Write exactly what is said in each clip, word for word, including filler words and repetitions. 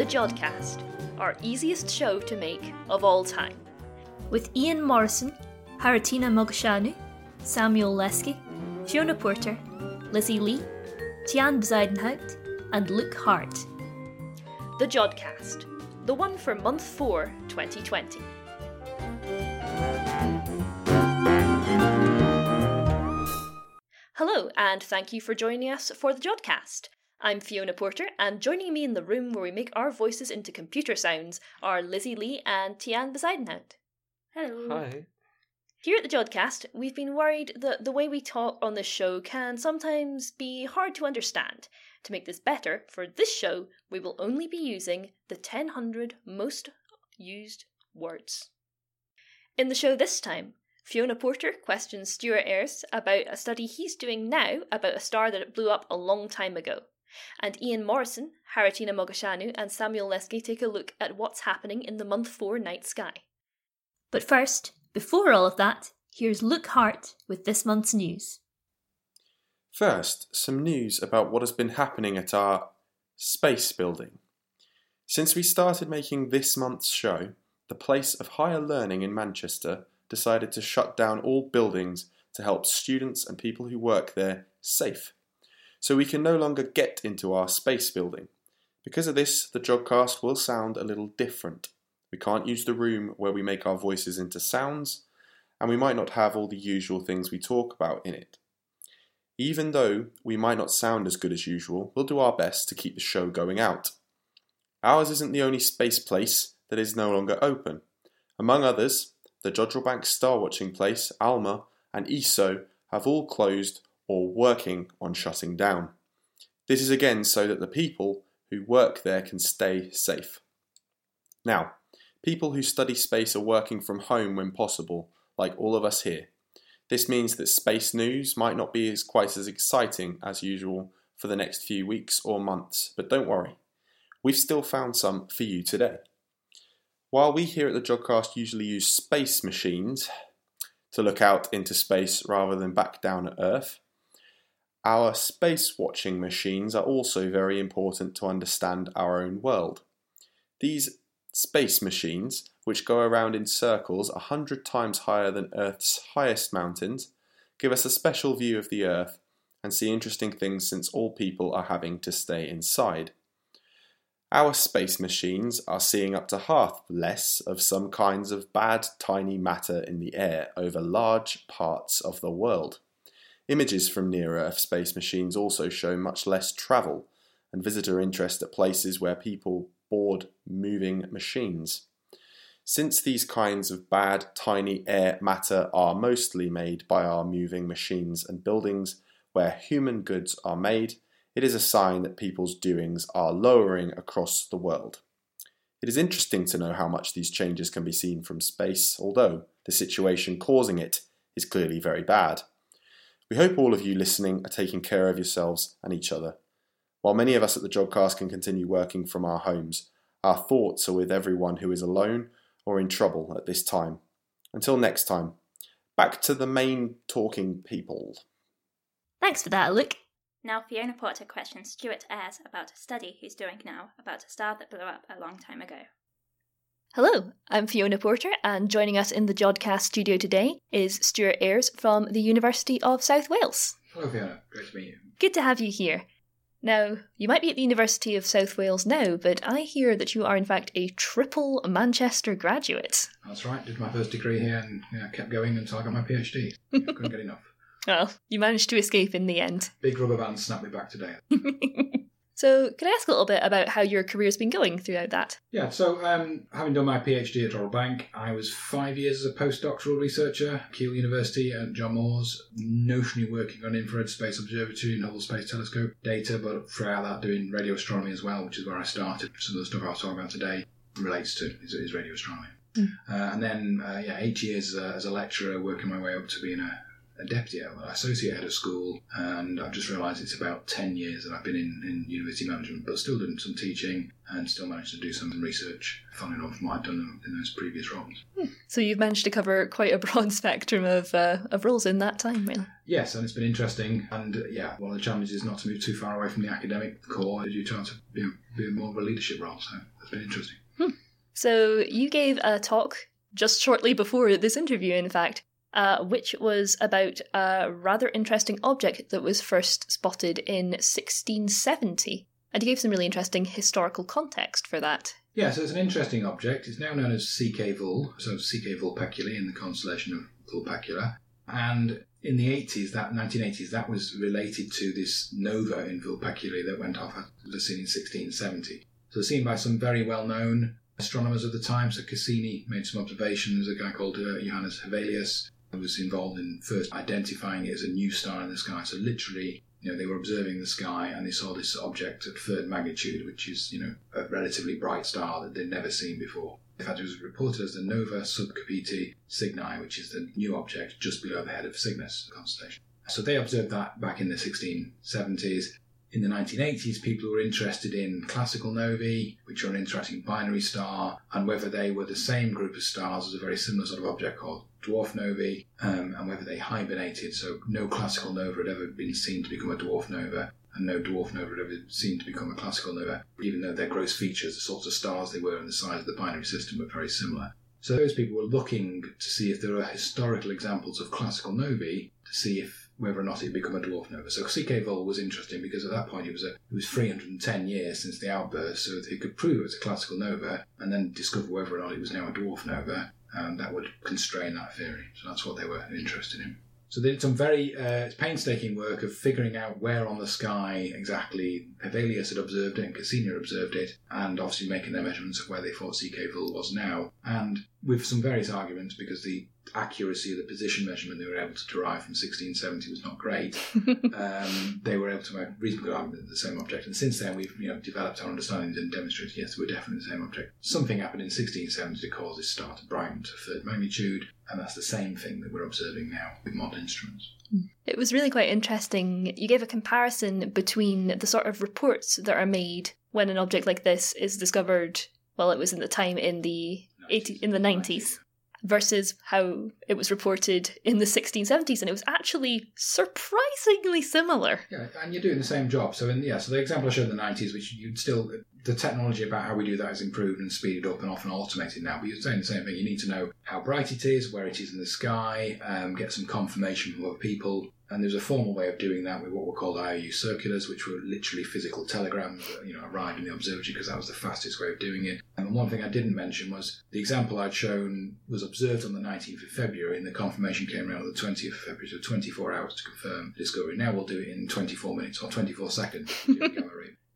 the Jodcast, our easiest show to make of all time. With Ian Morrison, Haritina Mogosanu, Samuel Leske, Fiona Porter, Lizzie Lee, Tian Bzeidenhout, and Luke Hart. The Jodcast, the one for month four, twenty twenty. Hello, and thank you for joining us for the Jodcast. I'm Fiona Porter, and joining me in the room where we make our voices into computer sounds are Lizzie Lee and Tian Bzeidenhout. Hello. Hi. Here at the Jodcast, we've been worried that the way we talk on this show can sometimes be hard to understand. To make this better, for this show, we will only be using the ten hundred most used words. In the show this time, Fiona Porter questions Stewart Eyres about a study he's doing now about a star that blew up a long time ago. And Ian Morrison, Haritina Mogosanu and Samuel Leske take a look at what's happening in the month four night sky. But first, before all of that, here's Luke Hart with this month's news. First, some news about what has been happening at our space building. Since we started making this month's show, the Place of Higher Learning in Manchester decided to shut down all buildings to help students and people who work there safe. So we can no longer get into our space building. Because of this, the Jodcast will sound a little different. We can't use the room where we make our voices into sounds, and we might not have all the usual things we talk about in it. Even though we might not sound as good as usual, we'll do our best to keep the show going out. Ours isn't the only space place that is no longer open. Among others, the Jodrell Bank Star Watching Place, ALMA, and E S O have all closed or working on shutting down. This is again so that the people who work there can stay safe. Now, people who study space are working from home when possible, like all of us here. This means that space news might not be as quite as exciting as usual for the next few weeks or months, but don't worry, we've still found some for you today. While we here at the Jodcast usually use space machines to look out into space rather than back down at Earth, our space watching machines are also very important to understand our own world. These space machines, which go around in circles a hundred times higher than Earth's highest mountains, give us a special view of the Earth and see interesting things since all people are having to stay inside. Our space machines are seeing up to half less of some kinds of bad tiny matter in the air over large parts of the world. Images from near-Earth space machines also show much less travel and visitor interest at places where people board moving machines. Since these kinds of bad, tiny air matter are mostly made by our moving machines and buildings where human goods are made, it is a sign that people's doings are lowering across the world. It is interesting to know how much these changes can be seen from space, although the situation causing it is clearly very bad. We hope all of you listening are taking care of yourselves and each other. While many of us at the Jodcast can continue working from our homes, our thoughts are with everyone who is alone or in trouble at this time. Until next time, back to the main talking people. Thanks for that, Luke. Now Fiona Porter questions Stewart Eyres about a study he's doing now about a star that blew up a long time ago. Hello, I'm Fiona Porter, and joining us in the Jodcast studio today is Stewart Eyres from the University of South Wales. Hello Fiona, great to meet you. Good to have you here. Now, you might be at the University of South Wales now, but I hear that you are in fact a triple Manchester graduate. That's right, did my first degree here and yeah, kept going until I got my PhD. Yeah, couldn't get enough. Well, you managed to escape in the end. Big rubber band snapped me back today. So, could I ask a little bit about how your career's been going throughout that? Yeah, so um, having done my PhD at Jodrell Bank, I was five years as a postdoctoral researcher, Keele University and John Moores, notionally working on infrared space observatory and Hubble Space Telescope data, but throughout that doing radio astronomy as well, which is where I started. Some of the stuff I was talking about today relates to is, is radio astronomy. Mm. Uh, and then, uh, yeah, eight years uh, as a lecturer, working my way up to being a Adeptio, an associate head of school, and I've just realised it's about ten years that I've been in, in university management, but still doing some teaching and still managed to do some research, funnily enough, from what I've done in those previous roles. Hmm. So you've managed to cover quite a broad spectrum of uh, of roles in that time, really. Yes, and it's been interesting. And uh, yeah, one of the challenges is not to move too far away from the academic core as you try to you know, be more of a leadership role. So it's been interesting. Hmm. So you gave a talk just shortly before this interview, in fact, Uh, which was about a rather interesting object that was first spotted in sixteen seventy. And he gave some really interesting historical context for that. Yeah, so it's an interesting object. It's now known as C K Vul, so C K Vulpeculae in the constellation of Vulpecula. And in the eighties, that nineteen eighties, that was related to this nova in Vulpeculae that went off at the scene in sixteen seventy. So seen by some very well-known astronomers of the time. So Cassini made some observations, a guy called uh, Johannes Hevelius, was involved in first identifying it as a new star in the sky. So literally, you know, they were observing the sky and they saw this object at third magnitude, which is, you know, a relatively bright star that they'd never seen before. In fact, it was reported as the Nova Subcapiti Cygni, which is the new object just below the head of Cygnus constellation. So they observed that back in the sixteen seventies. In the nineteen eighties, people were interested in classical novae, which are an interesting binary star, and whether they were the same group of stars as a very similar sort of object called dwarf novae, um, and whether they hibernated. So no classical nova had ever been seen to become a dwarf nova, and no dwarf nova had ever seen to become a classical nova, even though their gross features, the sorts of stars they were and the size of the binary system were very similar. So those people were looking to see if there are historical examples of classical novae to see if whether or not he'd become a dwarf nova. So C K Vul was interesting because at that point it was a, it was three hundred ten years since the outburst, so they could prove it was a classical nova and then discover whether or not it was now a dwarf nova, and that would constrain that theory. So that's what they were interested in. So they did some very uh, painstaking work of figuring out where on the sky exactly Hevelius had observed it and Cassini had observed it, and obviously making their measurements of where they thought C K Vul was now, and with some various arguments because the accuracy of the position measurement they were able to derive from sixteen seventy was not great. um, they were able to make a reasonable argument that the same object. And since then, we've you know developed our understanding and demonstrated, yes, we're definitely the same object. Something happened in sixteen seventy to cause this star to brighten to third magnitude, and that's the same thing that we're observing now with modern instruments. It was really quite interesting. You gave a comparison between the sort of reports that are made when an object like this is discovered, well, it was in the time in the eighties, eighty, in the nineties. nineties. Versus how it was reported in the sixteen seventies, and it was actually surprisingly similar. Yeah, and you're doing the same job. So, in, yeah, so the example I showed in the nineties, which you'd still, the technology about how we do that is improved and speeded up and often automated now, but you're saying the same thing. You need to know how bright it is, where it is in the sky, um, get some confirmation from other people. And there's a formal way of doing that with what were called I O U circulars, which were literally physical telegrams that you know, arrived in the observatory because that was the fastest way of doing it. And one thing I didn't mention was the example I'd shown was observed on the nineteenth of February, and the confirmation came around on the twentieth of February, so twenty-four hours to confirm the discovery. Now we'll do it in twenty-four minutes or twenty-four seconds.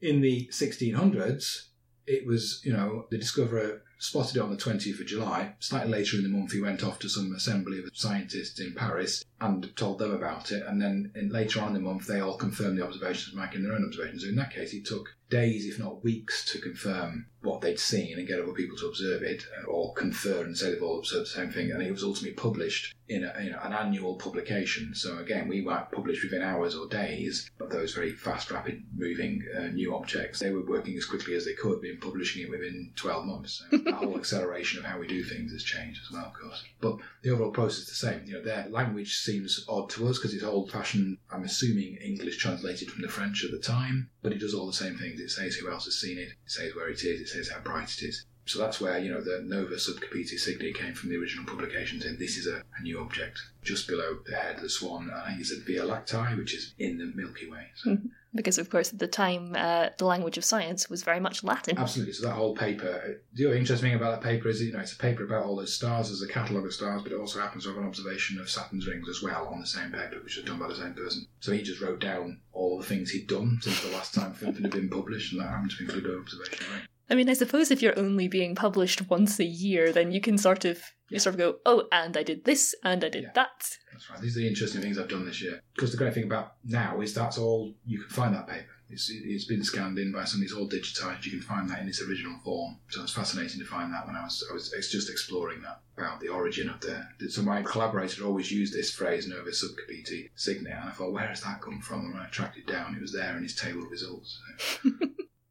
In the sixteen hundreds, it was, you know, the discoverer spotted it on the twentieth of July. Slightly later in the month, he went off to some assembly of scientists in Paris and told them about it. And then in, later on in the month, they all confirmed the observations, making their own observations. So in that case, it took days, if not weeks, to confirm what they'd seen and get other people to observe it or confer and say they've all observed the same thing. And it was ultimately published in a, you know, an annual publication. So again, we weren't published within hours or days, but those very fast, rapid-moving uh, new objects, they were working as quickly as they could, been publishing it within twelve months. So the whole acceleration of how we do things has changed as well, of course. But the overall process is the same. You know, their language seems odd to us because it's old-fashioned, I'm assuming, English translated from the French at the time, but it does all the same things. It says who else has seen it, it says where it is, it says how bright it is. So that's where, you know, the Nova Subcapiti Cygni came from the original publication, saying this is a, a new object just below the head of the swan, and I think it's a Via Lactae, which is in the Milky Way. So. Because, of course, at the time, uh, the language of science was very much Latin. Absolutely. So that whole paper, the other interesting thing about that paper is, you know, it's a paper about all those stars, there's a catalogue of stars, but it also happens to have an observation of Saturn's rings as well on the same paper, which was done by the same person. So he just wrote down all the things he'd done since the last time something had been published, and that happened to include an observation ring. I mean, I suppose if you're only being published once a year, then you can sort of you yeah. sort of go, oh, and I did this, and I did yeah. that. That's right. These are the interesting things I've done this year. Because the great thing about now is that's all, you can find that paper. It's, it's been scanned in by somebody, it's all digitised, you can find that in its original form. So it's fascinating to find that when I was I was just exploring that, about the origin of the... So my collaborator always used this phrase, Nova Subcapiti Cygni, and I thought, where has that come from? And when I tracked it down, it was there in his table of results. So.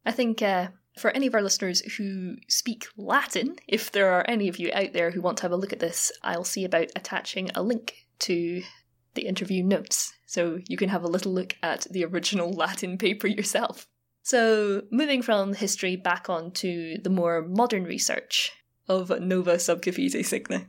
I think... Uh... For any of our listeners who speak Latin, if there are any of you out there who want to have a look at this, I'll see about attaching a link to the interview notes, so you can have a little look at the original Latin paper yourself. So, moving from history back on to the more modern research of Nova Subcapiti Cygni.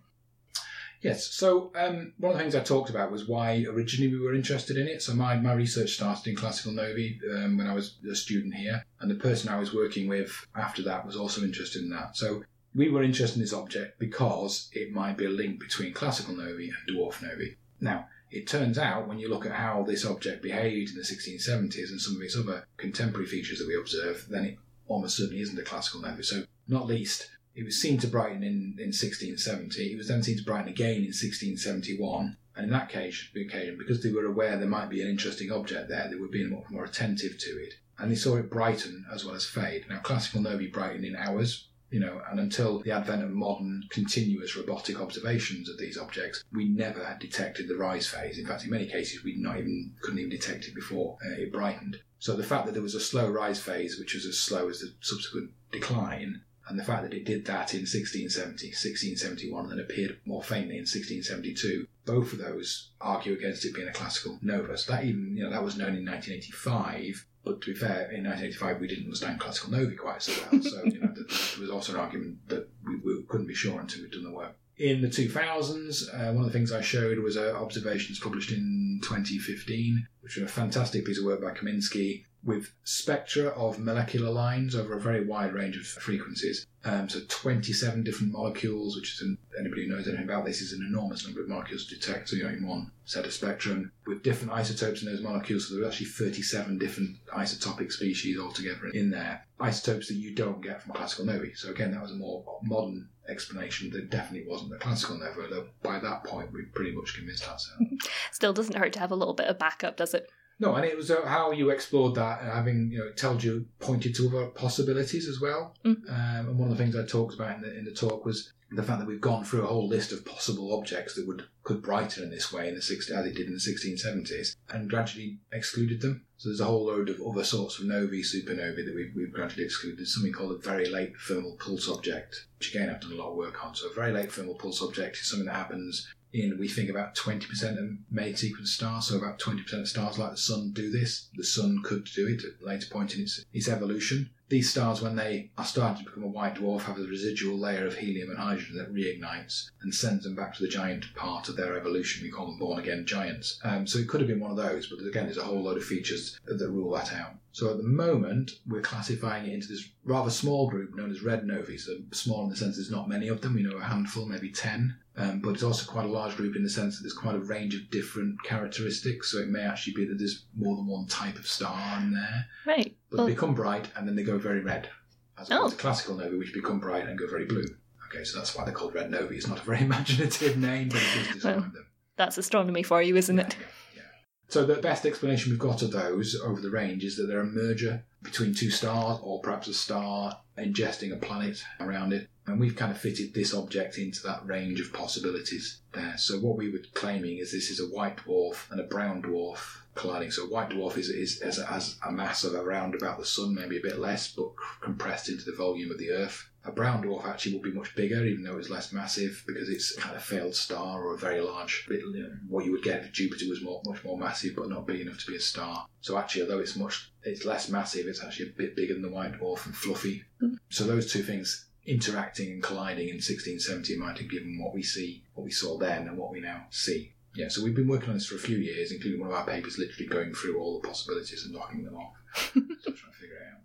Yes, so um, one of the things I talked about was why originally we were interested in it. So my, my research started in classical novae um, when I was a student here, and the person I was working with after that was also interested in that. So we were interested in this object because it might be a link between classical novae and dwarf novae. Now, it turns out when you look at how this object behaved in the sixteen seventies and some of its other contemporary features that we observe, then it almost certainly isn't a classical novae. So not least... It was seen to brighten in, in sixteen seventy. It was then seen to brighten again in sixteen seventy-one. And in that case, because they were aware there might be an interesting object there, they were being more, more attentive to it. And they saw it brighten as well as fade. Now, classical novae brighten in hours, you know, and until the advent of modern, continuous robotic observations of these objects, we never had detected the rise phase. In fact, in many cases, we not even couldn't even detect it before uh, it brightened. So the fact that there was a slow rise phase, which was as slow as the subsequent decline, and the fact that it did that in sixteen seventy, sixteen seventy-one, and then appeared more faintly in sixteen seventy-two, both of those argue against it being a classical nova. So that even, you know, that was known in nineteen eighty-five, but to be fair, in nineteen eighty-five we didn't understand classical novae quite so well, so you know, there was also an argument that we, we couldn't be sure until we'd done the work. In the two thousands, uh, one of the things I showed was uh, observations published in twenty fifteen, which was a fantastic piece of work by Kaminsky, with spectra of molecular lines over a very wide range of frequencies. Um, so twenty-seven different molecules, which is an, anybody who knows anything about this, is an enormous number of molecules to detect, so you know, in one set of spectrum, with different isotopes in those molecules. So there are actually thirty-seven different isotopic species altogether in there. Isotopes that you don't get from classical novae. So again, that was a more modern explanation that definitely wasn't the classical nova, though by that point we pretty much convinced ourselves. Still doesn't hurt to have a little bit of backup, does it? No, and it was how you explored that, and having, you know, it told you, pointed to other possibilities as well. Mm-hmm. Um, and one of the things I talked about in the, in the talk was the fact that we've gone through a whole list of possible objects that would could brighten in this way in the sixties, as it did in the sixteen seventies, and gradually excluded them. So there's a whole load of other sorts of novae, supernovae that we've, we've gradually excluded. There's something called a very late thermal pulse object, which again I've done a lot of work on. So a very late thermal pulse object is something that happens in, we think, about twenty percent of main sequence stars, so about twenty percent of stars like the Sun do this. The Sun could do it at a later point in its, its evolution. These stars, when they are starting to become a white dwarf, have a residual layer of helium and hydrogen that reignites and sends them back to the giant part of their evolution. We call them born-again giants. Um, so it could have been one of those, but again, there's a whole load of features that rule that out. So at the moment, we're classifying it into this rather small group known as red novae. So small in the sense there's not many of them. We know a handful, maybe ten. Um, but it's also quite a large group in the sense that there's quite a range of different characteristics, so it may actually be that there's more than one type of star in there. Right. But well, they become bright and then they go very red, as opposed oh. to classical novae, which become bright and go very blue. Okay, so that's why they're called red novae. It's not a very imaginative name, but it does describe well, them. That's astronomy for you, isn't yeah, it? Yeah, yeah. So the best explanation we've got of those over the range is that they're a merger between two stars, or perhaps a star ingesting a planet around it. And we've kind of fitted this object into that range of possibilities there. So what we were claiming is this is a white dwarf and a brown dwarf colliding. So a white dwarf is, is, is a, has a mass of around about the Sun, maybe a bit less, but compressed into the volume of the Earth. A brown dwarf actually will be much bigger, even though it's less massive, because it's a kind of failed star or a very large bit. You know, what you would get if Jupiter was more, much more massive, but not big enough to be a star. So actually, although it's much, it's less massive, it's actually a bit bigger than the white dwarf and fluffy. Mm. So those two things interacting and colliding in sixteen seventy might have given what we see, what we saw then, and what we now see. Yeah, so we've been working on this for a few years, including one of our papers literally going through all the possibilities and knocking them off, so trying to figure it out.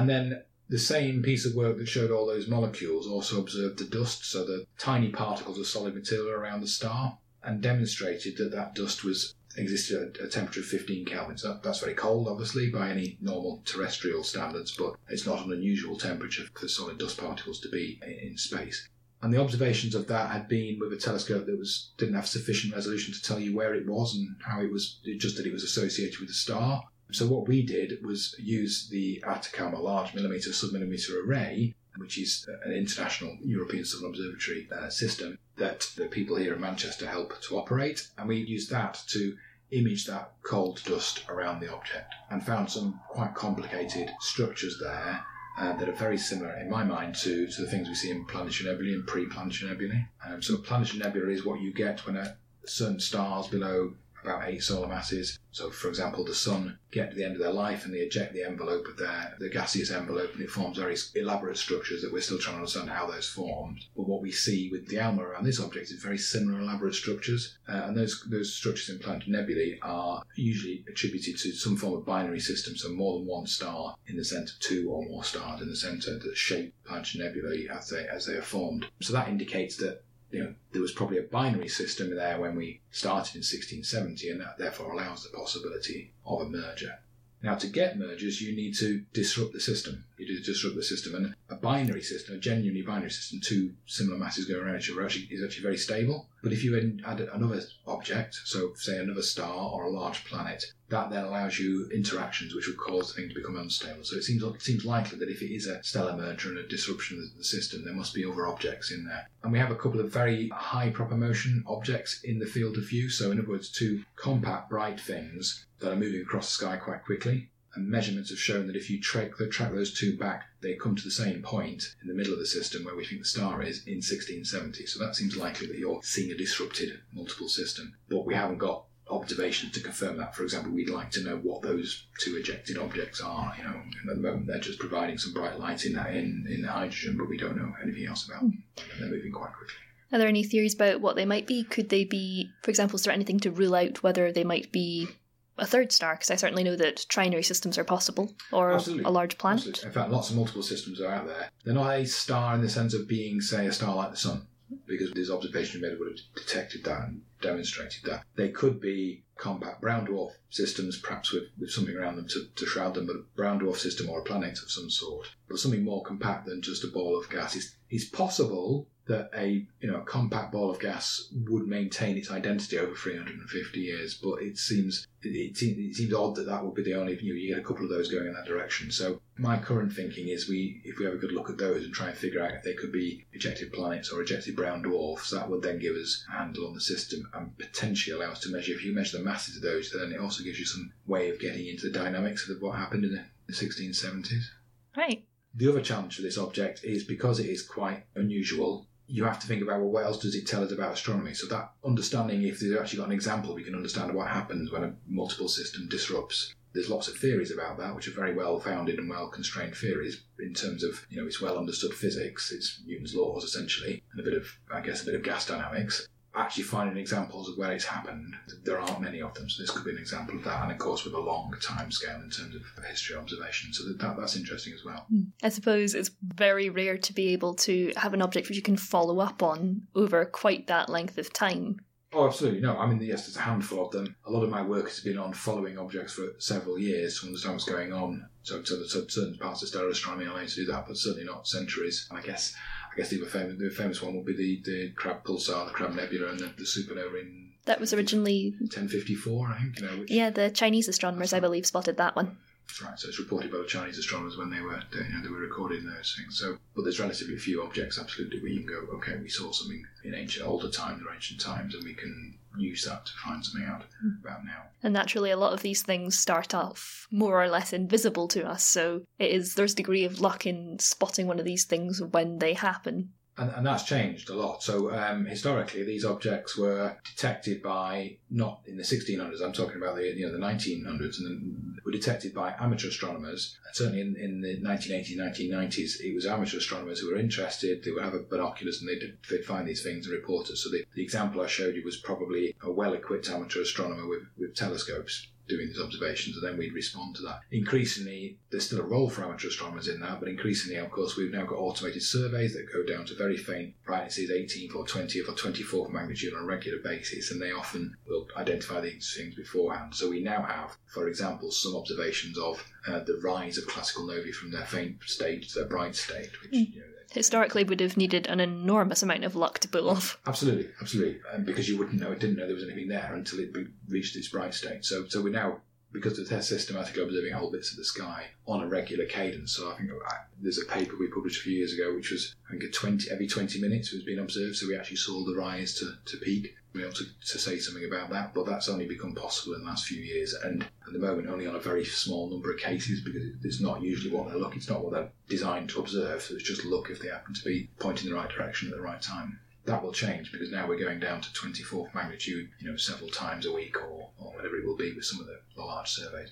And then the same piece of work that showed all those molecules also observed the dust, so the tiny particles of solid material around the star, and demonstrated that that dust was existed at a temperature of fifteen Kelvin. So that, that's very cold, obviously, by any normal terrestrial standards, but it's not an unusual temperature for solid dust particles to be in, in space. And the observations of that had been with a telescope that was didn't have sufficient resolution to tell you where it was and how it was, just that it was associated with the star. So what we did was use the Atacama Large Millimeter Submillimeter Array, which is an international European Southern Observatory uh, system that the people here in Manchester help to operate. And we used that to image that cold dust around the object and found some quite complicated structures there uh, that are very similar, in my mind, to, to the things we see in planetary nebulae and pre-planetary nebulae. Um, so planetary nebula is what you get when a sun stars below about eight solar masses. So, for example, the sun get to the end of their life and they eject the envelope of their the gaseous envelope, and it forms very elaborate structures that we're still trying to understand how those formed. But what we see with the ALMA around this object is very similar elaborate structures, uh, and those those structures in planetary nebulae are usually attributed to some form of binary system, so more than one star in the centre, two or more stars in the centre that shape planetary nebulae as they as they are formed. So that indicates that, you know, there was probably a binary system there when we started in sixteen seventy, and that therefore allows the possibility of a merger. Now, to get mergers, you need to disrupt the system. You do disrupt the system, and a binary system, a genuinely binary system, two similar masses going around each other, is actually very stable. But if you add another object, so say another star or a large planet, that then allows you interactions which will cause the thing to become unstable. So it seems it seems likely that if it is a stellar merger and a disruption of the system, there must be other objects in there. And we have a couple of very high proper motion objects in the field of view. So in other words, two compact bright things that are moving across the sky quite quickly. And measurements have shown that if you track, track those two back, they come to the same point in the middle of the system where we think the star is in sixteen seventy. So that seems likely that you're seeing a disrupted multiple system. But we haven't got observations to confirm that. For example, we'd like to know what those two ejected objects are. You know, at the moment they're just providing some bright light in that in, in the hydrogen, but we don't know anything else about them. And they're moving quite quickly. Are there any theories about what they might be? Could they be, for example, is there anything to rule out whether they might be a third star? Because I certainly know that trinary systems are possible, or absolutely, a large planet. Absolutely. In fact, lots of multiple systems are out there. They're not a star in the sense of being, say, a star like the sun, because this observation made would have detected that and demonstrated that. They could be compact brown dwarf systems, perhaps with, with something around them to, to shroud them, but a brown dwarf system or a planet of some sort. But something more compact than just a ball of gas. It's, it's possible that a you know a compact ball of gas would maintain its identity over three hundred fifty years, but it seems it, it seems odd that that would be the only, you know, you get a couple of those going in that direction. So my current thinking is we if we have a good look at those and try and figure out if they could be ejected planets or ejected brown dwarfs, that would then give us a handle on the system and potentially allow us to measure. If you measure the masses of those, then it also gives you some way of getting into the dynamics of what happened in the sixteen seventies. Right. The other challenge for this object is because it is quite unusual, you have to think about, well, what else does it tell us about astronomy? So that understanding, if they've actually got an example, we can understand what happens when a multiple system disrupts. There's lots of theories about that, which are very well-founded and well-constrained theories in terms of, you know, it's well-understood physics, it's Newton's laws, essentially, and a bit of, I guess, a bit of gas dynamics. Actually finding examples of where it's happened, there aren't many of them, so this could be an example of that, and of course with a long time scale in terms of history observation, so that that's interesting as well. I suppose it's very rare to be able to have an object which you can follow up on over quite that length of time. Oh, absolutely. No, I mean, yes, there's a handful of them. A lot of my work has been on following objects for several years to understand what's going on. So, so, so certain parts of stellar astronomy allow you to do that, but certainly not centuries. And I guess I guess the famous, the famous one would be the, the Crab Pulsar, the Crab Nebula, and the, the supernova in... That was originally... ten fifty-four, I think. You know, which, yeah, the Chinese astronomers, I believe, spotted that one. That's right. So it's reported by the Chinese astronomers when they were, you know, they were recording those things. So, but there's relatively few objects, absolutely, where you can go, okay, we saw something in ancient, older times or ancient times, and we can use that to find something out about now. And naturally, a lot of these things start off more or less invisible to us. So it is there's a degree of luck in spotting one of these things when they happen. And, and that's changed a lot. So um, historically, these objects were detected by, not in the sixteen hundreds, I'm talking about the, you know, the nineteen hundreds, and the, were detected by amateur astronomers. And certainly in, in the nineteen eighties, nineteen nineties, it was amateur astronomers who were interested. They would have a binoculars and they'd, they'd find these things and report it. So the, the example I showed you was probably a well-equipped amateur astronomer with, with telescopes doing these observations, and then we'd respond to that. Increasingly, there's still a role for amateur astronomers in that, but increasingly, of course, we've now got automated surveys that go down to very faint brightnesses, eighteenth or twentieth or twenty-fourth magnitude on a regular basis, and they often will identify these things beforehand. So we now have, for example, some observations of uh, the rise of classical novae from their faint state to their bright state, which, mm. you know, historically would have needed an enormous amount of luck to pull off. Absolutely, absolutely. Um, because you wouldn't know, it didn't know there was anything there until it reached its bright state. So so we're now because they're systematically observing whole bits of the sky on a regular cadence. So I think there's a paper we published a few years ago which was, I think, a twenty every twenty minutes it was being observed, so we actually saw the rise to, to peak. We were able to, to say something about that, but that's only become possible in the last few years, and at the moment only on a very small number of cases, because it's not usually what they're looking, it's not what they're designed to observe, so it's just luck if they happen to be pointing in the right direction at the right time. That will change, because now we're going down to twenty-fourth magnitude, you know, several times a week or, or whatever it will be with some of the, the large surveys.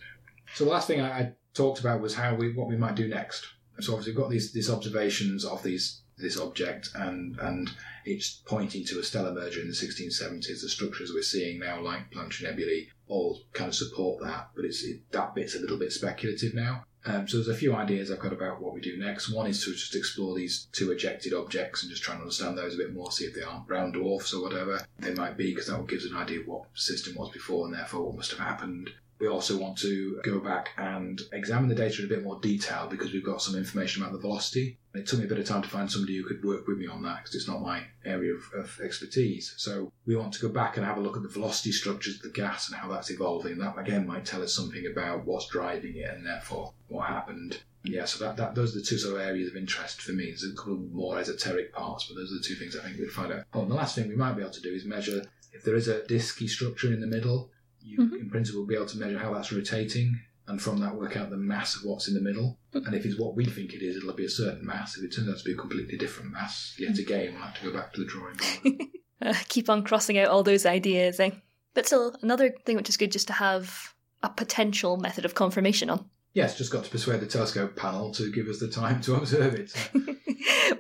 So the last thing I, I talked about was how we what we might do next. So obviously we've got these these observations of these this object, and and it's pointing to a stellar merger in the sixteen seventies. The structures we're seeing now, like planetary nebulae, all kind of support that, but it's it, that bit's a little bit speculative now. Um, so there's a few ideas I've got about what we do next. One is to just explore these two ejected objects and just try and understand those a bit more, see if they aren't brown dwarfs or whatever they might be, because that gives an idea of what the system was before and therefore what must have happened. We also want to go back and examine the data in a bit more detail, because we've got some information about the velocity. It took me a bit of time to find somebody who could work with me on that, because it's not my area of, of expertise. So we want to go back and have a look at the velocity structures of the gas and how that's evolving. That, again, might tell us something about what's driving it and therefore what happened. Yeah, so that, that those are the two sort of areas of interest for me. There's a couple of more esoteric parts, but those are the two things I think we'd find out. Oh, and the last thing we might be able to do is measure if there is a disky structure in the middle. You, mm-hmm. in principle, be able to measure how that's rotating, and from that work out the mass of what's in the middle. And if it's what we think it is, it'll be a certain mass. If it turns out to be a completely different mass, yet again, we'll have to go back to the drawing board. uh, keep on crossing out all those ideas, eh? But still, another thing which is good just to have a potential method of confirmation on. Yes, just got to persuade the telescope panel to give us the time to observe it. So.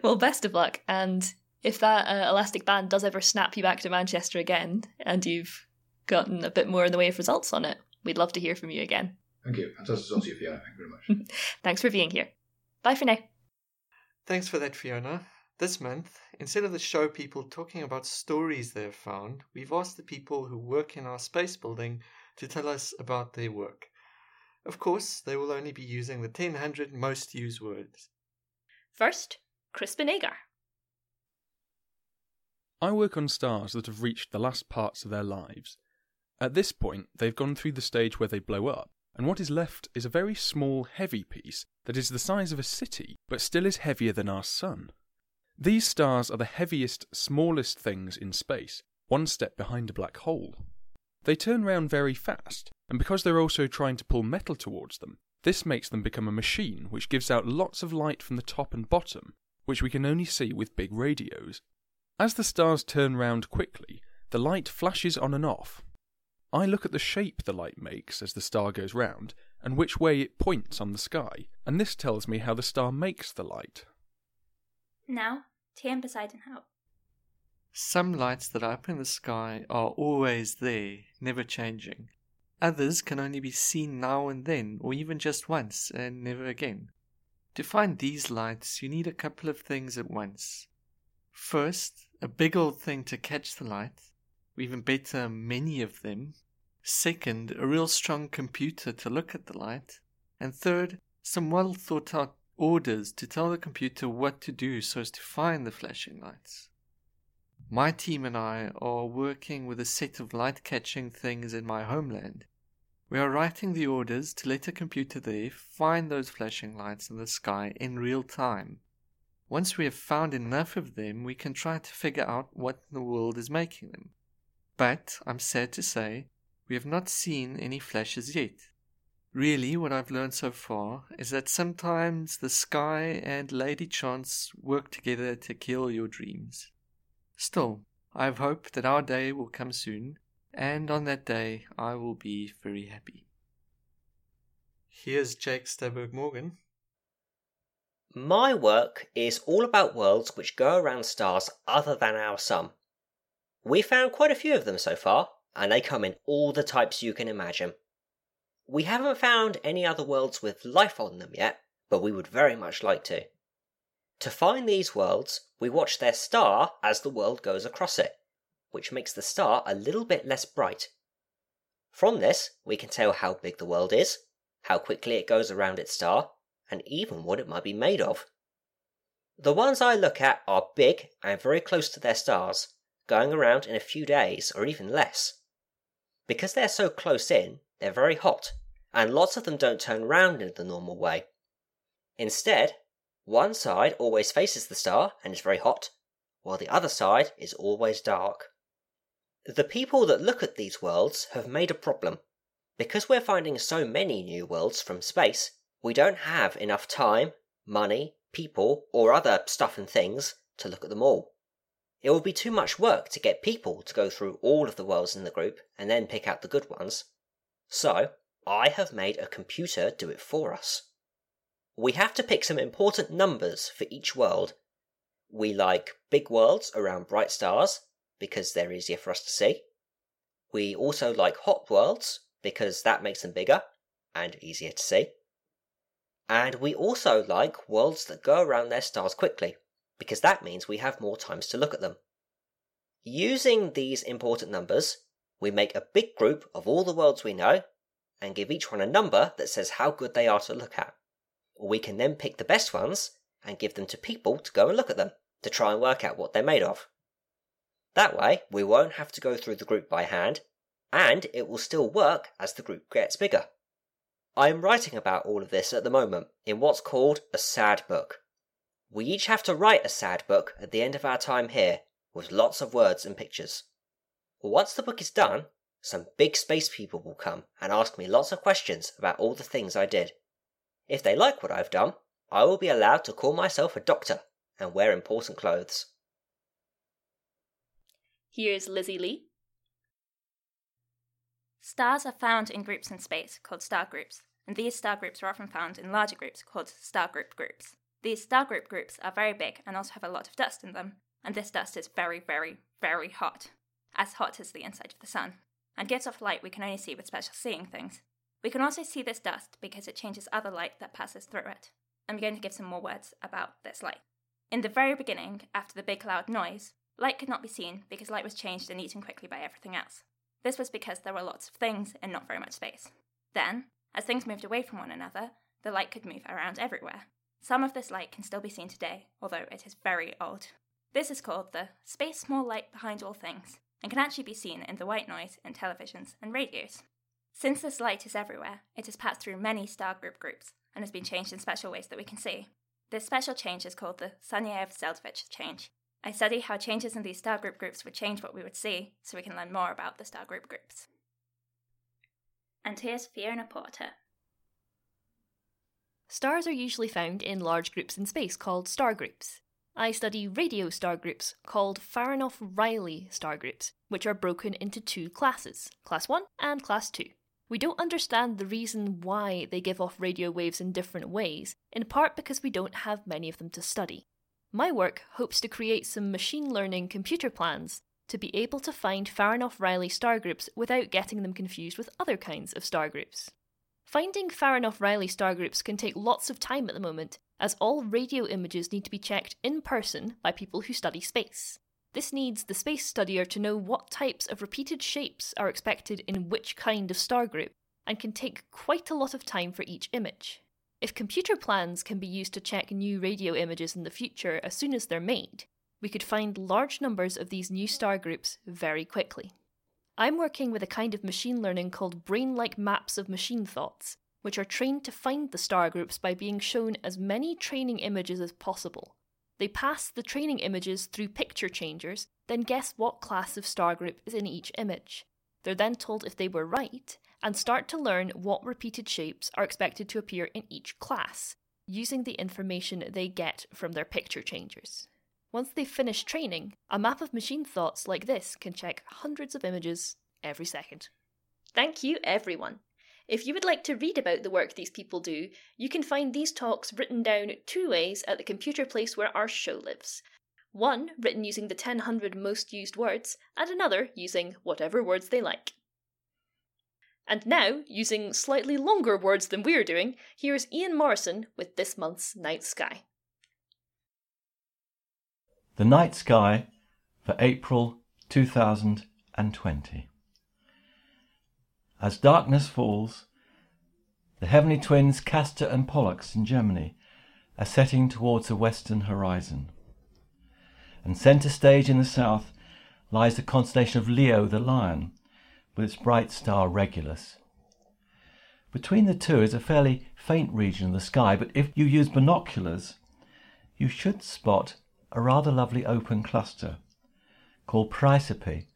Well, best of luck. And if that uh, elastic band does ever snap you back to Manchester again, and you've gotten a bit more in the way of results on it, we'd love to hear from you again. Thank you. Fantastic to talk to you, Fiona. Thank you very much. Thanks for being here. Bye for now. Thanks for that, Fiona. This month, instead of the show people talking about stories they've found, we've asked the people who work in our space building to tell us about their work. Of course, they will only be using the ten hundred most used words. First, Crispin Agar. I work on stars that have reached the last parts of their lives. At this point, they've gone through the stage where they blow up, and what is left is a very small, heavy piece that is the size of a city, but still is heavier than our sun. These stars are the heaviest, smallest things in space, one step behind a black hole. They turn round very fast, and because they're also trying to pull metal towards them, this makes them become a machine which gives out lots of light from the top and bottom, which we can only see with big radios. As the stars turn round quickly, the light flashes on and off. I look at the shape the light makes as the star goes round, and which way it points on the sky, and this tells me how the star makes the light. Now, Tian Bzeidenhout. Some lights that are up in the sky are always there, never changing. Others can only be seen now and then, or even just once, and never again. To find these lights, you need a couple of things at once. First, a big old thing to catch the light. Even better, many of them. Second, a real strong computer to look at the light. And third, some well-thought-out orders to tell the computer what to do so as to find the flashing lights. My team and I are working with a set of light-catching things in my homeland. We are writing the orders to let a computer there find those flashing lights in the sky in real time. Once we have found enough of them, we can try to figure out what in the world is making them. But, I'm sad to say, we have not seen any flashes yet. Really, what I've learned so far is that sometimes the sky and Lady Chance work together to kill your dreams. Still, I have hope that our day will come soon, and on that day I will be very happy. Here's Jake Staberg-Morgan. My work is all about worlds which go around stars other than our sun. We found quite a few of them so far, and they come in all the types you can imagine. We haven't found any other worlds with life on them yet, but we would very much like to. To find these worlds, we watch their star as the world goes across it, which makes the star a little bit less bright. From this, we can tell how big the world is, how quickly it goes around its star, and even what it might be made of. The ones I look at are big and very close to their stars, going around in a few days or even less. Because they're so close in, they're very hot, and lots of them don't turn round in the normal way. Instead, one side always faces the star and is very hot, while the other side is always dark. The people that look at these worlds have made a problem. Because we're finding so many new worlds from space, we don't have enough time, money, people, or other stuff and things to look at them all. It will be too much work to get people to go through all of the worlds in the group and then pick out the good ones. So, I have made a computer do it for us. We have to pick some important numbers for each world. We like big worlds around bright stars, because they're easier for us to see. We also like hot worlds, because that makes them bigger and easier to see. And we also like worlds that go around their stars quickly, because that means we have more times to look at them. Using these important numbers, we make a big group of all the worlds we know, and give each one a number that says how good they are to look at. We can then pick the best ones, and give them to people to go and look at them, to try and work out what they're made of. That way, we won't have to go through the group by hand, and it will still work as the group gets bigger. I am writing about all of this at the moment, in what's called a sad book. We each have to write a sad book at the end of our time here, with lots of words and pictures. Once the book is done, some big space people will come and ask me lots of questions about all the things I did. If they like what I've done, I will be allowed to call myself a doctor and wear important clothes. Here's Lizzie Lee. Stars are found in groups in space, called star groups, and these star groups are often found in larger groups, called star group groups. These star group groups are very big and also have a lot of dust in them, and this dust is very, very, very hot, as hot as the inside of the sun, and gives off light we can only see with special seeing things. We can also see this dust because it changes other light that passes through it. I'm going to give some more words about this light. In the very beginning, after the big loud noise, light could not be seen because light was changed and eaten quickly by everything else. This was because there were lots of things and not very much space. Then, as things moved away from one another, the light could move around everywhere. Some of this light can still be seen today, although it is very old. This is called the space small light behind all things, and can actually be seen in the white noise in televisions and radios. Since this light is everywhere, it has passed through many star group groups, and has been changed in special ways that we can see. This special change is called the Saneyev-Zeldovich change. I study how changes in these star group groups would change what we would see, so we can learn more about the star group groups. And here's Fiona Porter. Stars are usually found in large groups in space called star groups. I study radio star groups called Fanaroff-Riley star groups, which are broken into two classes, class one and class two. We don't understand the reason why they give off radio waves in different ways, in part because we don't have many of them to study. My work hopes to create some machine learning computer plans to be able to find Fanaroff-Riley stargroups without getting them confused with other kinds of stargroups. Finding Fanaroff-Riley stargroups can take lots of time at the moment, as all radio images need to be checked in person by people who study space. This needs the space studier to know what types of repeated shapes are expected in which kind of stargroup, and can take quite a lot of time for each image. If computer plans can be used to check new radio images in the future as soon as they're made, we could find large numbers of these new stargroups very quickly. I'm working with a kind of machine learning called brain-like maps of machine thoughts, which are trained to find the stargroups by being shown as many training images as possible. They pass the training images through picture changers, then guess what class of stargroup is in each image. They're then told if they were right, and start to learn what repeated shapes are expected to appear in each class, using the information they get from their picture changers. Once they've finished training, a map of machine thoughts like this can check hundreds of images every second. Thank you, everyone. If you would like to read about the work these people do, you can find these talks written down two ways at the computer place where our show lives. One written using the ten hundred most used words, and another using whatever words they like. And now, using slightly longer words than we're doing, here's Ian Morrison with this month's Night Sky. The Night Sky for April two thousand twenty. As darkness falls, the heavenly twins Castor and Pollux in Germany are setting towards the western horizon. And centre stage in the south lies the constellation of Leo the Lion, with its bright star Regulus. Between the two is a fairly faint region of the sky, but if you use binoculars, you should spot a rather lovely open cluster called Praesepe,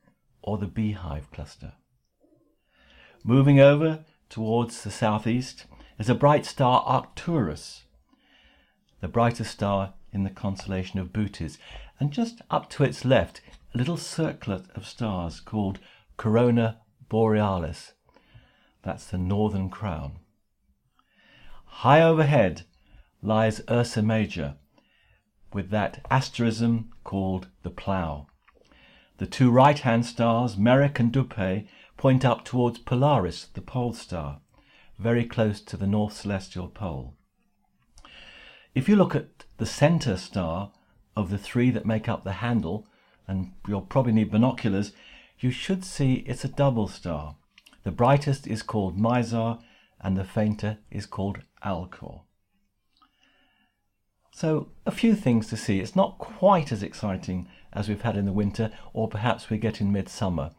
or the beehive cluster. Moving over towards the southeast is a bright star Arcturus, the brightest star in the constellation of Bootes, and just up to its left a little circlet of stars called Corona Borealis. That's the Northern Crown. High overhead lies Ursa Major, with that asterism called the Plough. The two right-hand stars, Merrick and Dupé, point up towards Polaris, the pole star, very close to the North Celestial Pole. If you look at the centre star of the three that make up the handle, and you'll probably need binoculars, you should see it's a double star. The brightest is called Mizar, and the fainter is called Alcor. So, a few things to see. It's not quite as exciting as we've had in the winter, or perhaps we get in midsummer,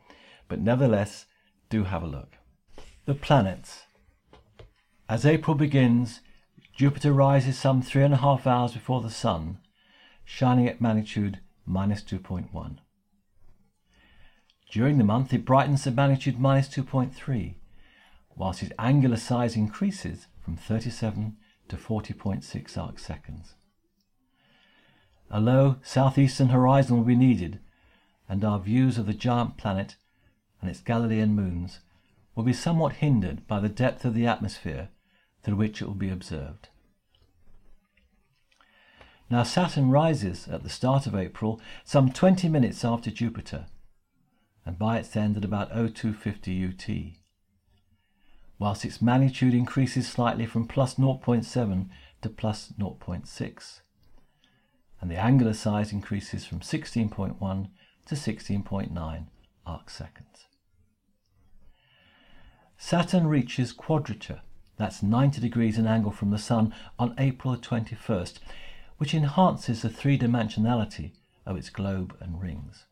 but nevertheless, do have a look. The planets. As April begins, Jupiter rises some three and a half hours before the Sun, shining at magnitude minus two point one. During the month, it brightens at magnitude minus two point three, whilst its angular size increases from thirty-seven to forty point six arc seconds. A low southeastern horizon will be needed, and our views of the giant planet and its Galilean moons will be somewhat hindered by the depth of the atmosphere through which it will be observed. Now Saturn rises at the start of April, some twenty minutes after Jupiter, and by its end at about oh two fifty U T, whilst its magnitude increases slightly from plus zero point seven to plus zero point six. and the angular size increases from sixteen point one to sixteen point nine arc seconds. Saturn reaches quadrature, that's ninety degrees in angle from the Sun, on April twenty-first, which enhances the three-dimensionality of its globe and rings.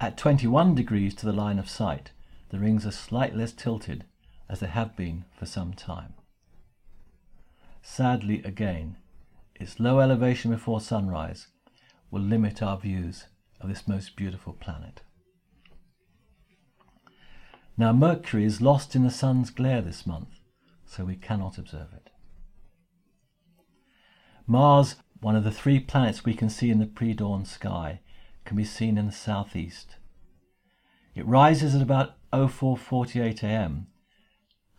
At twenty-one degrees to the line of sight, the rings are slightly less tilted, as they have been for some time. Sadly again, its low elevation before sunrise will limit our views of this most beautiful planet. Now Mercury is lost in the Sun's glare this month, so we cannot observe it. Mars, one of the three planets we can see in the pre-dawn sky, can be seen in the southeast. It rises at about oh four forty-eight a m,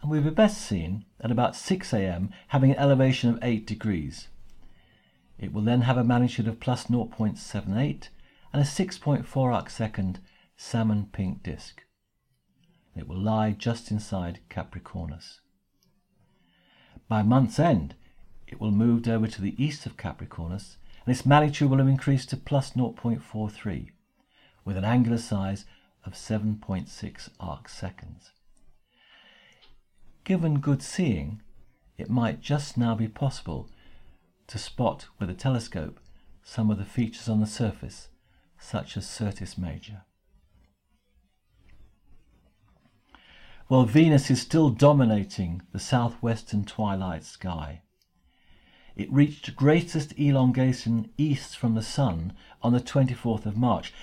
and will be best seen at about six a m, having an elevation of eight degrees. It will then have a magnitude of plus zero point seven eight and a six point four arc second salmon pink disk. It will lie just inside Capricornus. By month's end, it will move over to the east of Capricornus, and its magnitude will have increased to plus zero point four three, with an angular size of seven point six arc seconds. Given good seeing, it might just now be possible to spot with a telescope some of the features on the surface, such as Syrtis Major. Well, Venus is still dominating the southwestern twilight sky. It reached greatest elongation east from the Sun on the twenty-fourth of March,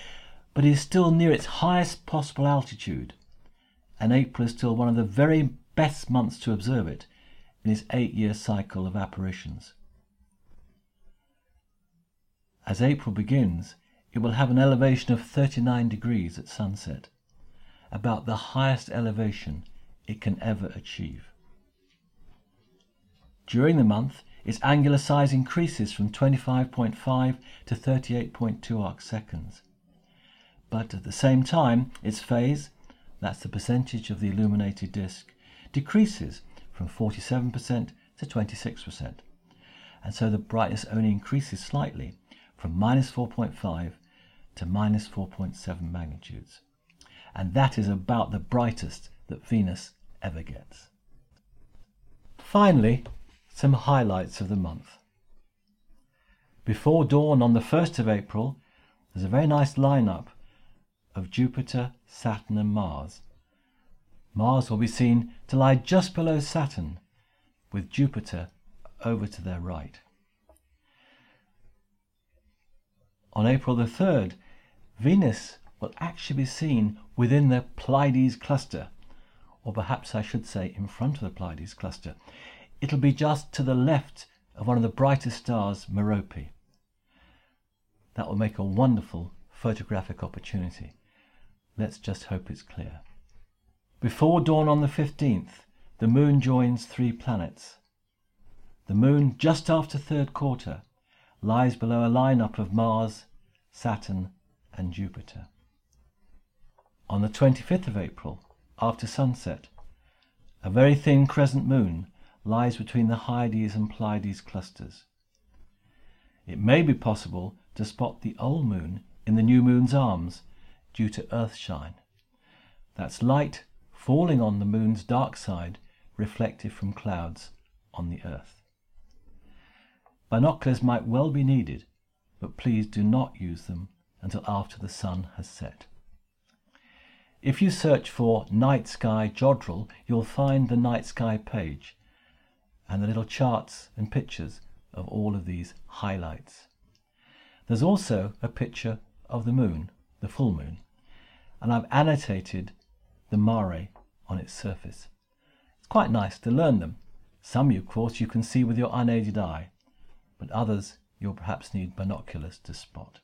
but is still near its highest possible altitude, and April is still one of the very best months to observe it in its eight-year cycle of apparitions. As April begins, it will have an elevation of thirty-nine degrees at sunset, about the highest elevation it can ever achieve. During the month, its angular size increases from twenty-five point five to thirty-eight point two arc seconds. But at the same time, its phase, that's the percentage of the illuminated disk, decreases from forty-seven percent to twenty-six percent. And so the brightness only increases slightly, from minus four point five to minus four point seven magnitudes. And that is about the brightest that Venus ever gets. Finally, some highlights of the month. Before dawn on the first of April, there's a very nice lineup of Jupiter, Saturn and Mars. Mars will be seen to lie just below Saturn, with Jupiter over to their right. On April the third, Venus will actually be seen within the Pleiades cluster, or perhaps I should say in front of the Pleiades cluster. It'll be just to the left of one of the brightest stars, Merope. That will make a wonderful photographic opportunity. Let's just hope it's clear. Before dawn on the fifteenth, the moon joins three planets. The moon, just after third quarter, lies below a lineup of Mars, Saturn and Jupiter. On the twenty-fifth of April, after sunset, a very thin crescent moon lies between the Hyades and Pleiades clusters. It may be possible to spot the old moon in the new moon's arms due to earthshine. That's light falling on the moon's dark side, reflected from clouds on the earth. Binoculars might well be needed, but please do not use them until after the sun has set. If you search for Night Sky Jodrell, you'll find the Night Sky page and the little charts and pictures of all of these highlights. There's also a picture of the moon, the full moon, and I've annotated the mare on its surface. It's quite nice to learn them. Some, of course, you can see with your unaided eye, but others you'll perhaps need binoculars to spot.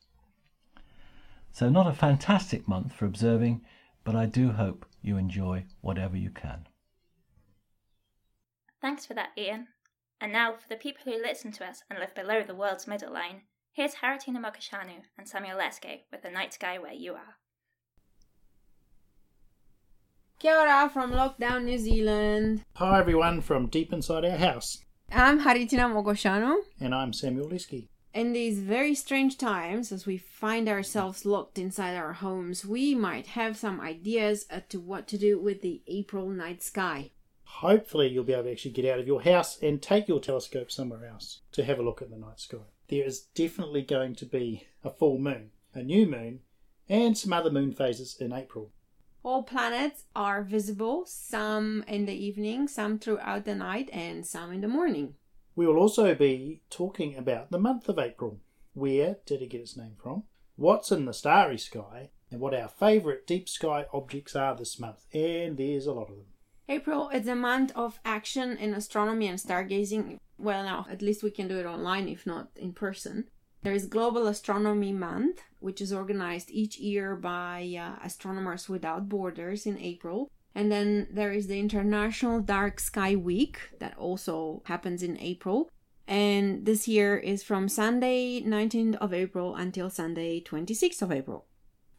So not a fantastic month for observing, but I do hope you enjoy whatever you can. Thanks for that, Ian. And now, for the people who listen to us and live below the world's middle line, here's Haritina Mogosanu and Samuel Leske with The Night Sky Where You Are. Kia ora from lockdown New Zealand. Hi everyone from deep inside our house. I'm Haritina Mogosanu. And I'm Samuel Leske. In these very strange times, as we find ourselves locked inside our homes, we might have some ideas as to what to do with the April night sky. Hopefully you'll be able to actually get out of your house and take your telescope somewhere else to have a look at the night sky. There is definitely going to be a full moon, a new moon, and some other moon phases in April. All planets are visible, some in the evening, some throughout the night, and some in the morning. We will also be talking about the month of April. Where did it get its name from? What's in the starry sky? And what our favourite deep sky objects are this month. And there's a lot of them. April is a month of action in astronomy and stargazing. Well, now, at least we can do it online, if not in person. There is Global Astronomy Month, which is organized each year by uh, Astronomers Without Borders in April. And then there is the International Dark Sky Week that also happens in April. And this year is from Sunday nineteenth of April until Sunday twenty-sixth of April.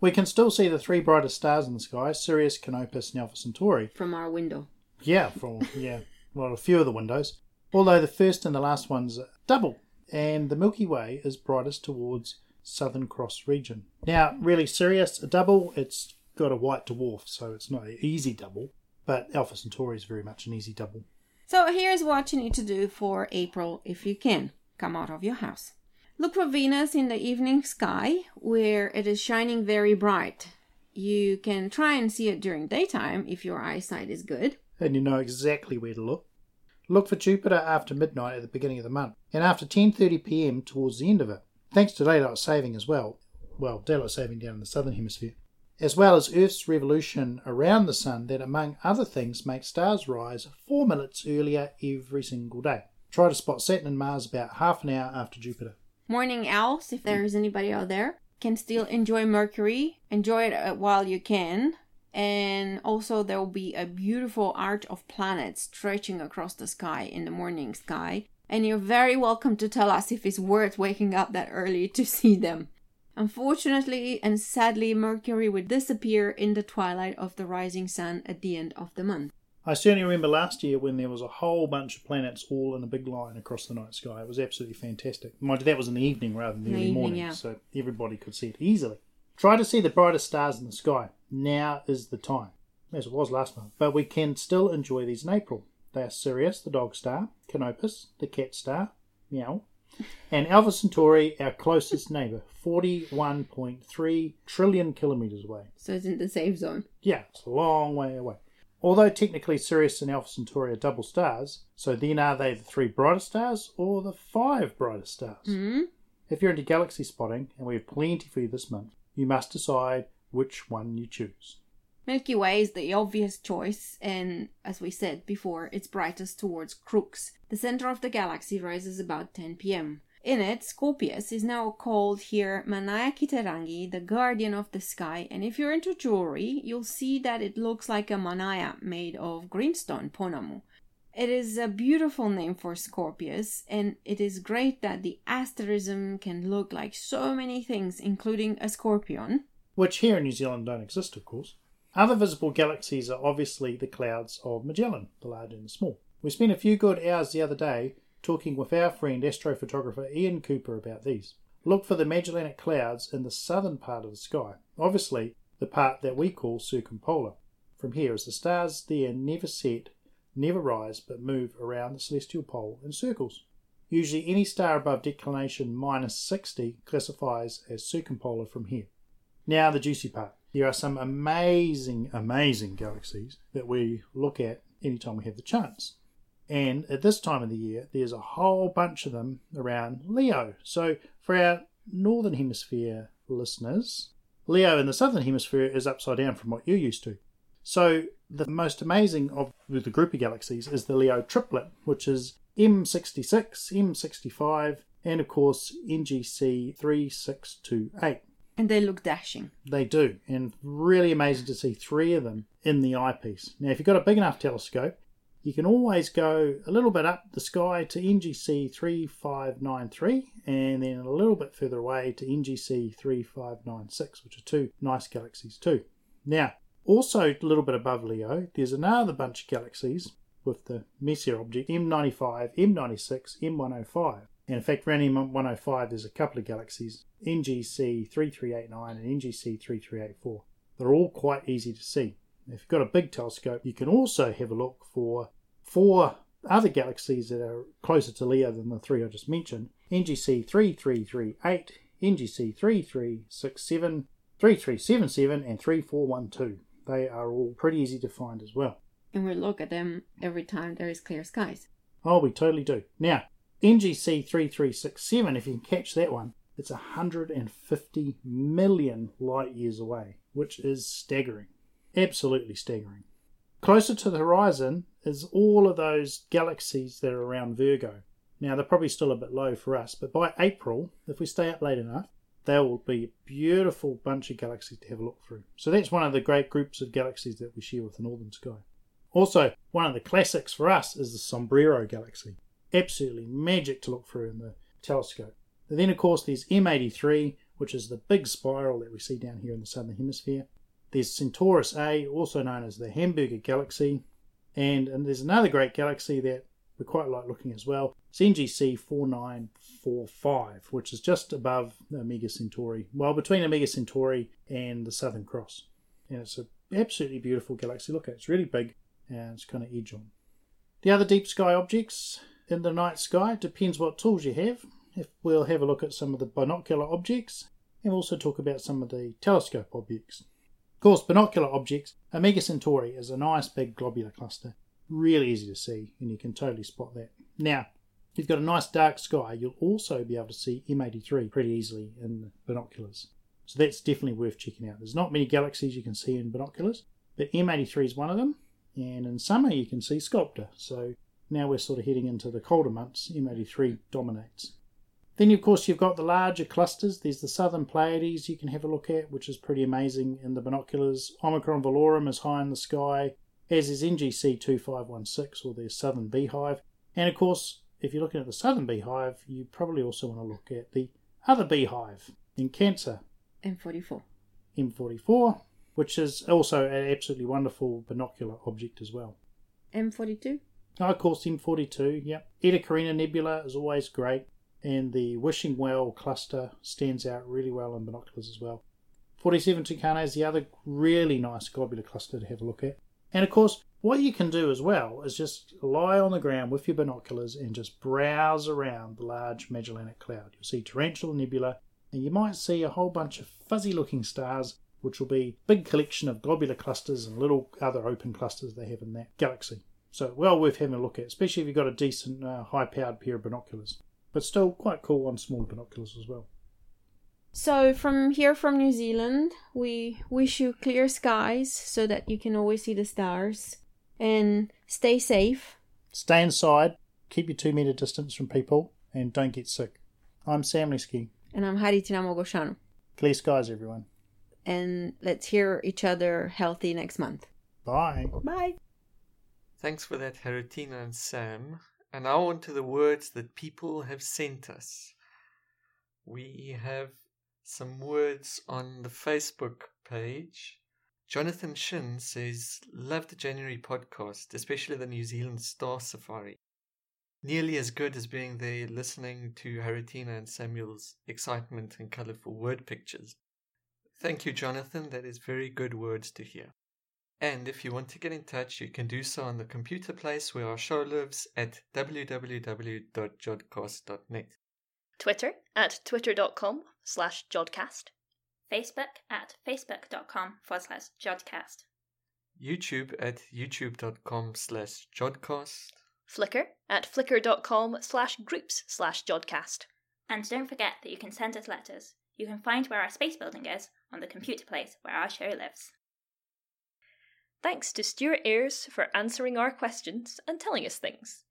We can still see the three brightest stars in the sky, Sirius, Canopus and Alpha Centauri. From our window. Yeah, from, yeah, well, a few of the windows. Although the first and the last one's double. And the Milky Way is brightest towards Southern Cross region. Now, really Sirius, a double, it's got a white dwarf, so it's not an easy double. But Alpha Centauri is very much an easy double. So here's what you need to do for April if you can. Come out of your house. Look for Venus in the evening sky, where it is shining very bright. You can try and see it during daytime if your eyesight is good. And you know exactly where to look. Look for Jupiter after midnight at the beginning of the month, and after ten thirty p m towards the end of it, thanks to daylight saving as well, well, daylight saving down in the southern hemisphere, as well as Earth's revolution around the sun that, among other things, makes stars rise four minutes earlier every single day. Try to spot Saturn and Mars about half an hour after Jupiter. Morning owls, if there is anybody out there, can still enjoy Mercury. Enjoy it while you can. And also there will be a beautiful arch of planets stretching across the sky in the morning sky. And you're very welcome to tell us if it's worth waking up that early to see them. Unfortunately and sadly, Mercury would disappear in the twilight of the rising sun at the end of the month. I certainly remember last year when there was a whole bunch of planets all in a big line across the night sky. It was absolutely fantastic. Mind you, that was in the evening rather than the, the early evening, morning, yeah. So everybody could see it easily. Try to see the brightest stars in the sky. Now is the time, as it was last month. But we can still enjoy these in April. They are Sirius, the dog star, Canopus, the cat star, meow, and Alpha Centauri, our closest neighbour, forty-one point three trillion kilometres away. So it's in the safe zone. Yeah, it's a long way away. Although technically Sirius and Alpha Centauri are double stars, so then are they the three brightest stars or the five brightest stars? Mm-hmm. If you're into galaxy spotting, and we have plenty for you this month, you must decide which one you choose. Milky Way is the obvious choice, and, as we said before, it's brightest towards Crux. The centre of the galaxy rises about ten p.m. In it, Scorpius is now called here Manayaki Terangi, the guardian of the sky, and if you're into jewelry, you'll see that it looks like a manaya made of greenstone ponamu. It is a beautiful name for Scorpius, and it is great that the asterism can look like so many things, including a scorpion. Which here in New Zealand don't exist, of course. Other visible galaxies are obviously the clouds of Magellan, the large and the small. We spent a few good hours the other day talking with our friend astrophotographer Ian Cooper about these. Look for the Magellanic clouds in the southern part of the sky, obviously the part that we call circumpolar. From here, as the stars there never set, never rise, but move around the celestial pole in circles. Usually any star above declination minus sixty classifies as circumpolar from here. Now the juicy part. There are some amazing, amazing galaxies that we look at anytime we have the chance. And at this time of the year, there's a whole bunch of them around Leo. So for our Northern Hemisphere listeners, Leo in the Southern Hemisphere is upside down from what you're used to. So the most amazing of the group of galaxies is the Leo triplet, which is M sixty-six, M sixty-five, and of course N G C thirty-six twenty-eight. And they look dashing. They do, and really amazing to see three of them in the eyepiece. Now, if you've got a big enough telescope, you can always go a little bit up the sky to N G C thirty-five ninety-three and then a little bit further away to N G C thirty-five ninety-six, which are two nice galaxies too. Now, also a little bit above Leo, there's another bunch of galaxies with the messier object, M ninety-five, M ninety-six, M one oh five. And in fact, around M one oh five there's a couple of galaxies, N G C thirty-three eighty-nine and N G C thirty-three eighty-four. They're all quite easy to see. If you've got a big telescope, you can also have a look for four other galaxies that are closer to Leo than the three I just mentioned. N G C thirty-three thirty-eight, N G C thirty-three sixty-seven, thirty-three seventy-seven and thirty-four twelve. They are all pretty easy to find as well. And we look at them every time there is clear skies. Oh, we totally do. Now, N G C thirty-three sixty-seven, if you can catch that one, it's one hundred fifty million light years away, which is staggering. Absolutely staggering. Closer to the horizon is all of those galaxies that are around Virgo. Now, they're probably still a bit low for us, but by April, if we stay up late enough, there will be a beautiful bunch of galaxies to have a look through. So that's one of the great groups of galaxies that we share with the northern sky. Also, one of the classics for us is the Sombrero Galaxy. Absolutely magic to look through in the telescope. And then, of course, there's M eighty-three, which is the big spiral that we see down here in the southern hemisphere. There's Centaurus A, also known as the Hamburger Galaxy. And, and there's another great galaxy that we quite like looking as well. It's N G C forty-nine forty-five, which is just above Omega Centauri. Well, between Omega Centauri and the Southern Cross. And it's an absolutely beautiful galaxy. Look at it. It's really big and it's kind of edge on. The other deep sky objects in the night sky, depends what tools you have. If we'll have a look at some of the binocular objects and also talk about some of the telescope objects. Of course, binocular objects, Omega Centauri is a nice big globular cluster. Really easy to see, and you can totally spot that. Now, if you've got a nice dark sky, you'll also be able to see M eighty-three pretty easily in binoculars. So that's definitely worth checking out. There's not many galaxies you can see in binoculars, but M eighty-three is one of them, and in summer you can see Sculptor. So now we're sort of heading into the colder months, M eighty-three dominates. Then, of course, you've got the larger clusters. There's the southern Pleiades you can have a look at, which is pretty amazing in the binoculars. Omicron Velorum is high in the sky, as is N G C twenty-five sixteen, or their southern beehive. And, of course, if you're looking at the southern beehive, you probably also want to look at the other beehive in Cancer. M forty-four. M forty-four, which is also an absolutely wonderful binocular object as well. M forty-two. Oh, of course, M forty-two, yep. Eta Carina Nebula is always great, and the Wishing Well cluster stands out really well in binoculars as well. forty-seven Tucana is the other really nice globular cluster to have a look at. And of course, what you can do as well is just lie on the ground with your binoculars and just browse around the large Magellanic Cloud. You'll see Tarantula Nebula, and you might see a whole bunch of fuzzy-looking stars which will be a big collection of globular clusters and little other open clusters they have in that galaxy. So well worth having a look at, especially if you've got a decent uh, high-powered pair of binoculars. But still quite cool on small binoculars as well. So from here from New Zealand, we wish you clear skies so that you can always see the stars. And stay safe. Stay inside. Keep your two metre distance from people. And don't get sick. I'm Sam Leske. And I'm Haritina Mogosanu. Clear skies, everyone. And let's hear each other healthy next month. Bye. Bye. Thanks for that, Haritina and Sam. And now on to the words that people have sent us. We have some words on the Facebook page. Jonathan Shin says, love the January podcast, especially the New Zealand Star Safari. Nearly as good as being there listening to Haritina and Samuel's excitement and colourful word pictures. Thank you, Jonathan. That is very good words to hear. And if you want to get in touch, you can do so on the computer place where our show lives at w w w dot jodcast dot net. Twitter at twitter.com slash jodcast. Facebook at facebook.com slash jodcast. YouTube at youtube.com slash jodcast. Flickr at flickr.com slash groups slash jodcast. And don't forget that you can send us letters. You can find where our space building is on the computer place where our show lives. Thanks to Stewart Eyres for answering our questions and telling us things.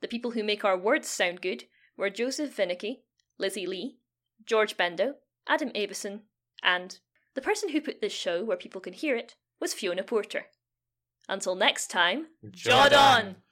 The people who make our words sound good were Joseph Vinicky, Lizzie Lee, George Bendo, Adam Avison, and the person who put this show where people can hear it was Fiona Porter. Until next time, Jod on!